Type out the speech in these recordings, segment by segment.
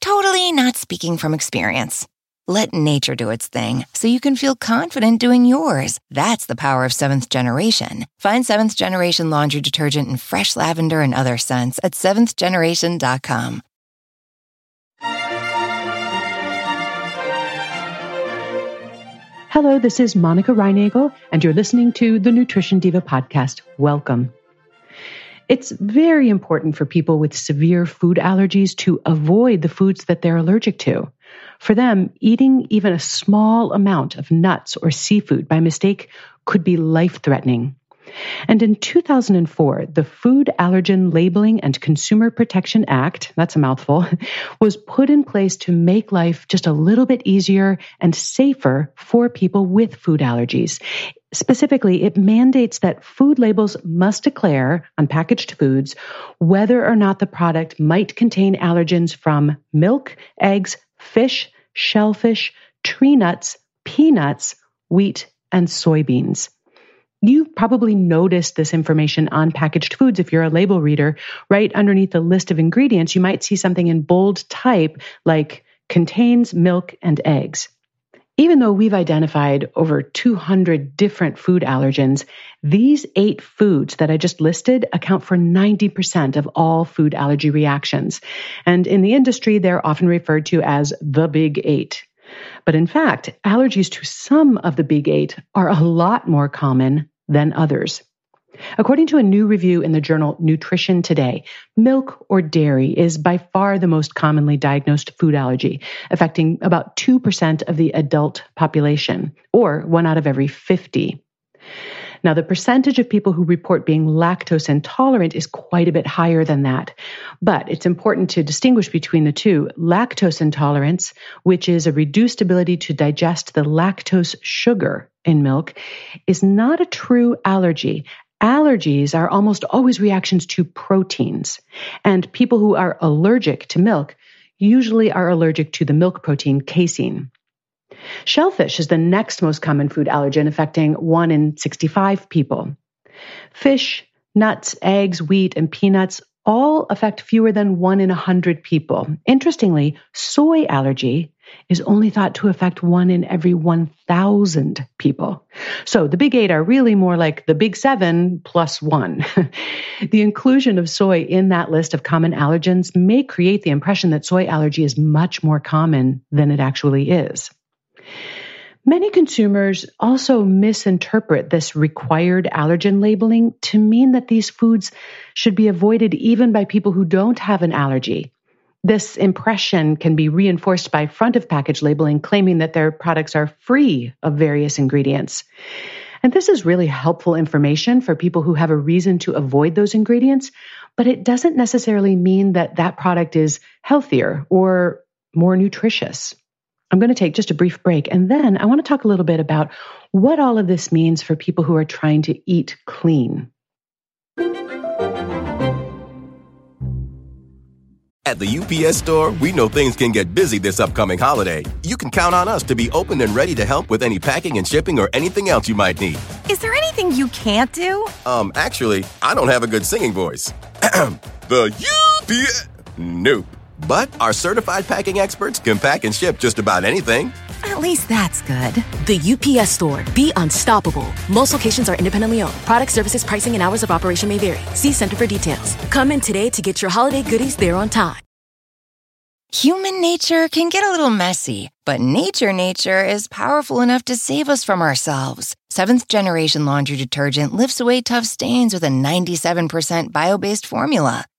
totally not speaking from experience. Let nature do its thing so you can feel confident doing yours. That's the power of 7th Generation. Find 7th Generation laundry detergent in fresh lavender and other scents at 7thgeneration.com. Hello, this is Monica Reinagel, and you're listening to the Nutrition Diva podcast. Welcome. It's very important for people with severe food allergies to avoid the foods that they're allergic to. For them, eating even a small amount of nuts or seafood by mistake could be life-threatening. And in 2004, the Food Allergen Labeling and Consumer Protection Act, that's a mouthful, was put in place to make life just a little bit easier and safer for people with food allergies. Specifically, it mandates that food labels must declare on packaged foods whether or not the product might contain allergens from milk, eggs, fish, shellfish, tree nuts, peanuts, wheat, and soybeans. You've probably noticed this information on packaged foods if you're a label reader. Right underneath the list of ingredients, you might see something in bold type like contains milk and eggs. Even though we've identified over 200 different food allergens, these 8 foods that I just listed account for 90% of all food allergy reactions. And in the industry, they're often referred to as the Big 8. But in fact, allergies to some of the Big 8 are a lot more common than others. According to a new review in the journal Nutrition Today, milk or dairy is by far the most commonly diagnosed food allergy, affecting about 2% of the adult population, or 1 out of every 50. Now, the percentage of people who report being lactose intolerant is quite a bit higher than that. But it's important to distinguish between the two. Lactose intolerance, which is a reduced ability to digest the lactose sugar in milk, is not a true allergy. Allergies are almost always reactions to proteins, and people who are allergic to milk usually are allergic to the milk protein casein. Shellfish is the next most common food allergen, affecting 1 in 65 people. Fish, nuts, eggs, wheat, and peanuts all affect fewer than 1 in 100 people. Interestingly, soy allergy is only thought to affect 1 in every 1,000 people. So the Big 8 are really more like the Big 7 plus 1. The inclusion of soy in that list of common allergens may create the impression that soy allergy is much more common than it actually is. Many consumers also misinterpret this required allergen labeling to mean that these foods should be avoided even by people who don't have an allergy. This impression can be reinforced by front-of-package labeling, claiming that their products are free of various ingredients. And this is really helpful information for people who have a reason to avoid those ingredients, but it doesn't necessarily mean that that product is healthier or more nutritious. I'm going to take just a brief break, and then I want to talk a little bit about what all of this means for people who are trying to eat clean. At the UPS Store, we know things can get busy this upcoming holiday. You can count on us to be open and ready to help with any packing and shipping or anything else you might need. Is there anything you can't do? Actually, I don't have a good singing voice. The UPS... Nope. But our certified packing experts can pack and ship just about anything. At least that's good. The UPS Store. Be unstoppable. Most locations are independently owned. Product, services, pricing, and hours of operation may vary. See Center for details. Come in today to get your holiday goodies there on time. Human nature can get a little messy, but nature is powerful enough to save us from ourselves. Seventh-generation laundry detergent lifts away tough stains with a 97% bio-based formula.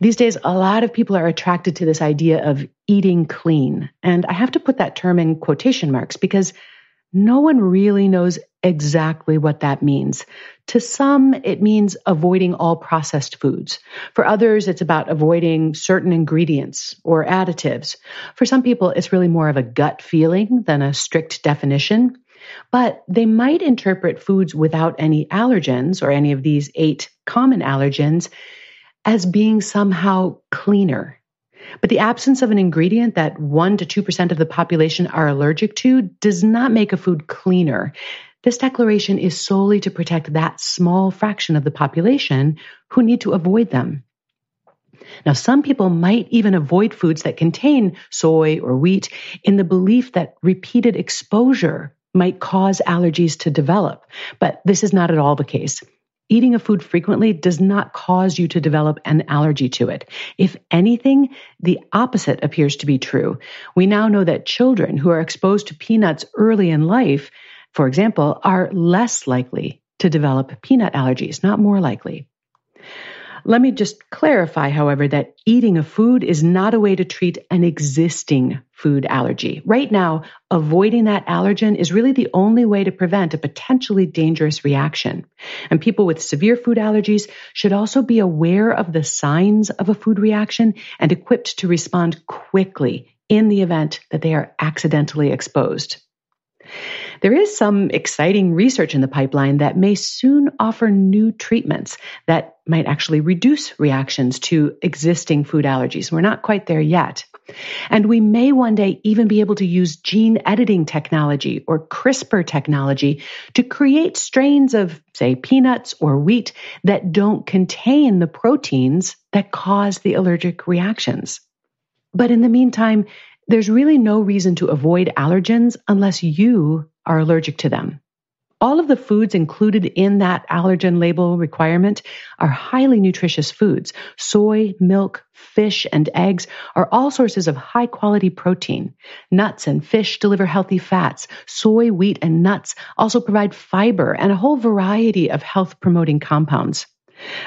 These days, a lot of people are attracted to this idea of eating clean. And I have to put that term in quotation marks because no one really knows exactly what that means. To some, it means avoiding all processed foods. For others, it's about avoiding certain ingredients or additives. For some people, it's really more of a gut feeling than a strict definition. But they might interpret foods without any allergens or any of these 8 common allergens as being somehow cleaner. But the absence of an ingredient that 1% to 2% of the population are allergic to does not make a food cleaner. This declaration is solely to protect that small fraction of the population who need to avoid them. Now, some people might even avoid foods that contain soy or wheat in the belief that repeated exposure might cause allergies to develop, but this is not at all the case. Eating a food frequently does not cause you to develop an allergy to it. If anything, the opposite appears to be true. We now know that children who are exposed to peanuts early in life, for example, are less likely to develop peanut allergies, not more likely. Let me just clarify, however, that eating a food is not a way to treat an existing food allergy. Right now, avoiding that allergen is really the only way to prevent a potentially dangerous reaction. And people with severe food allergies should also be aware of the signs of a food reaction and equipped to respond quickly in the event that they are accidentally exposed. There is some exciting research in the pipeline that may soon offer new treatments that might actually reduce reactions to existing food allergies. We're not quite there yet. And we may one day even be able to use gene editing technology or CRISPR technology to create strains of, say, peanuts or wheat that don't contain the proteins that cause the allergic reactions. But in the meantime, there's really no reason to avoid allergens unless you are allergic to them. All of the foods included in that allergen label requirement are highly nutritious foods. Soy, milk, fish, and eggs are all sources of high-quality protein. Nuts and fish deliver healthy fats. Soy, wheat, and nuts also provide fiber and a whole variety of health-promoting compounds.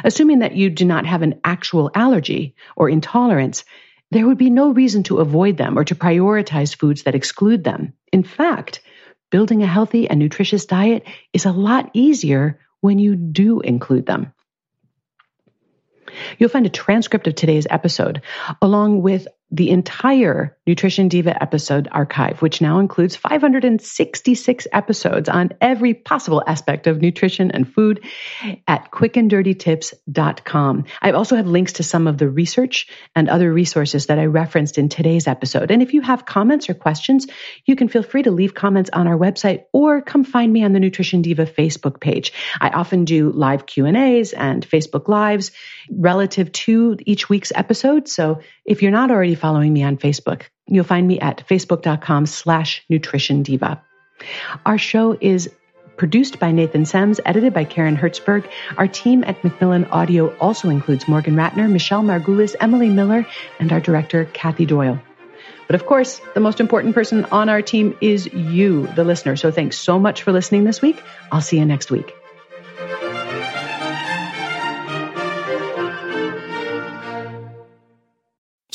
Assuming that you do not have an actual allergy or intolerance, there would be no reason to avoid them or to prioritize foods that exclude them. In fact, building a healthy and nutritious diet is a lot easier when you do include them. You'll find a transcript of today's episode, along with the entire Nutrition Diva episode archive, which now includes 566 episodes on every possible aspect of nutrition and food at quickanddirtytips.com. I also have links to some of the research and other resources that I referenced in today's episode. And if you have comments or questions, you can feel free to leave comments on our website or come find me on the Nutrition Diva Facebook page. I often do live Q&As and Facebook Lives relative to each week's episode. So if you're not already following me on Facebook, you'll find me at facebook.com/nutritiondiva. Our show is produced by Nathan Semes, edited by Karen Hertzberg. Our team at Macmillan Audio also includes Morgan Ratner, Michelle Margulis, Emily Miller, and our director, Kathy Doyle. But of course, the most important person on our team is you, the listener. So thanks so much for listening this week. I'll see you next week.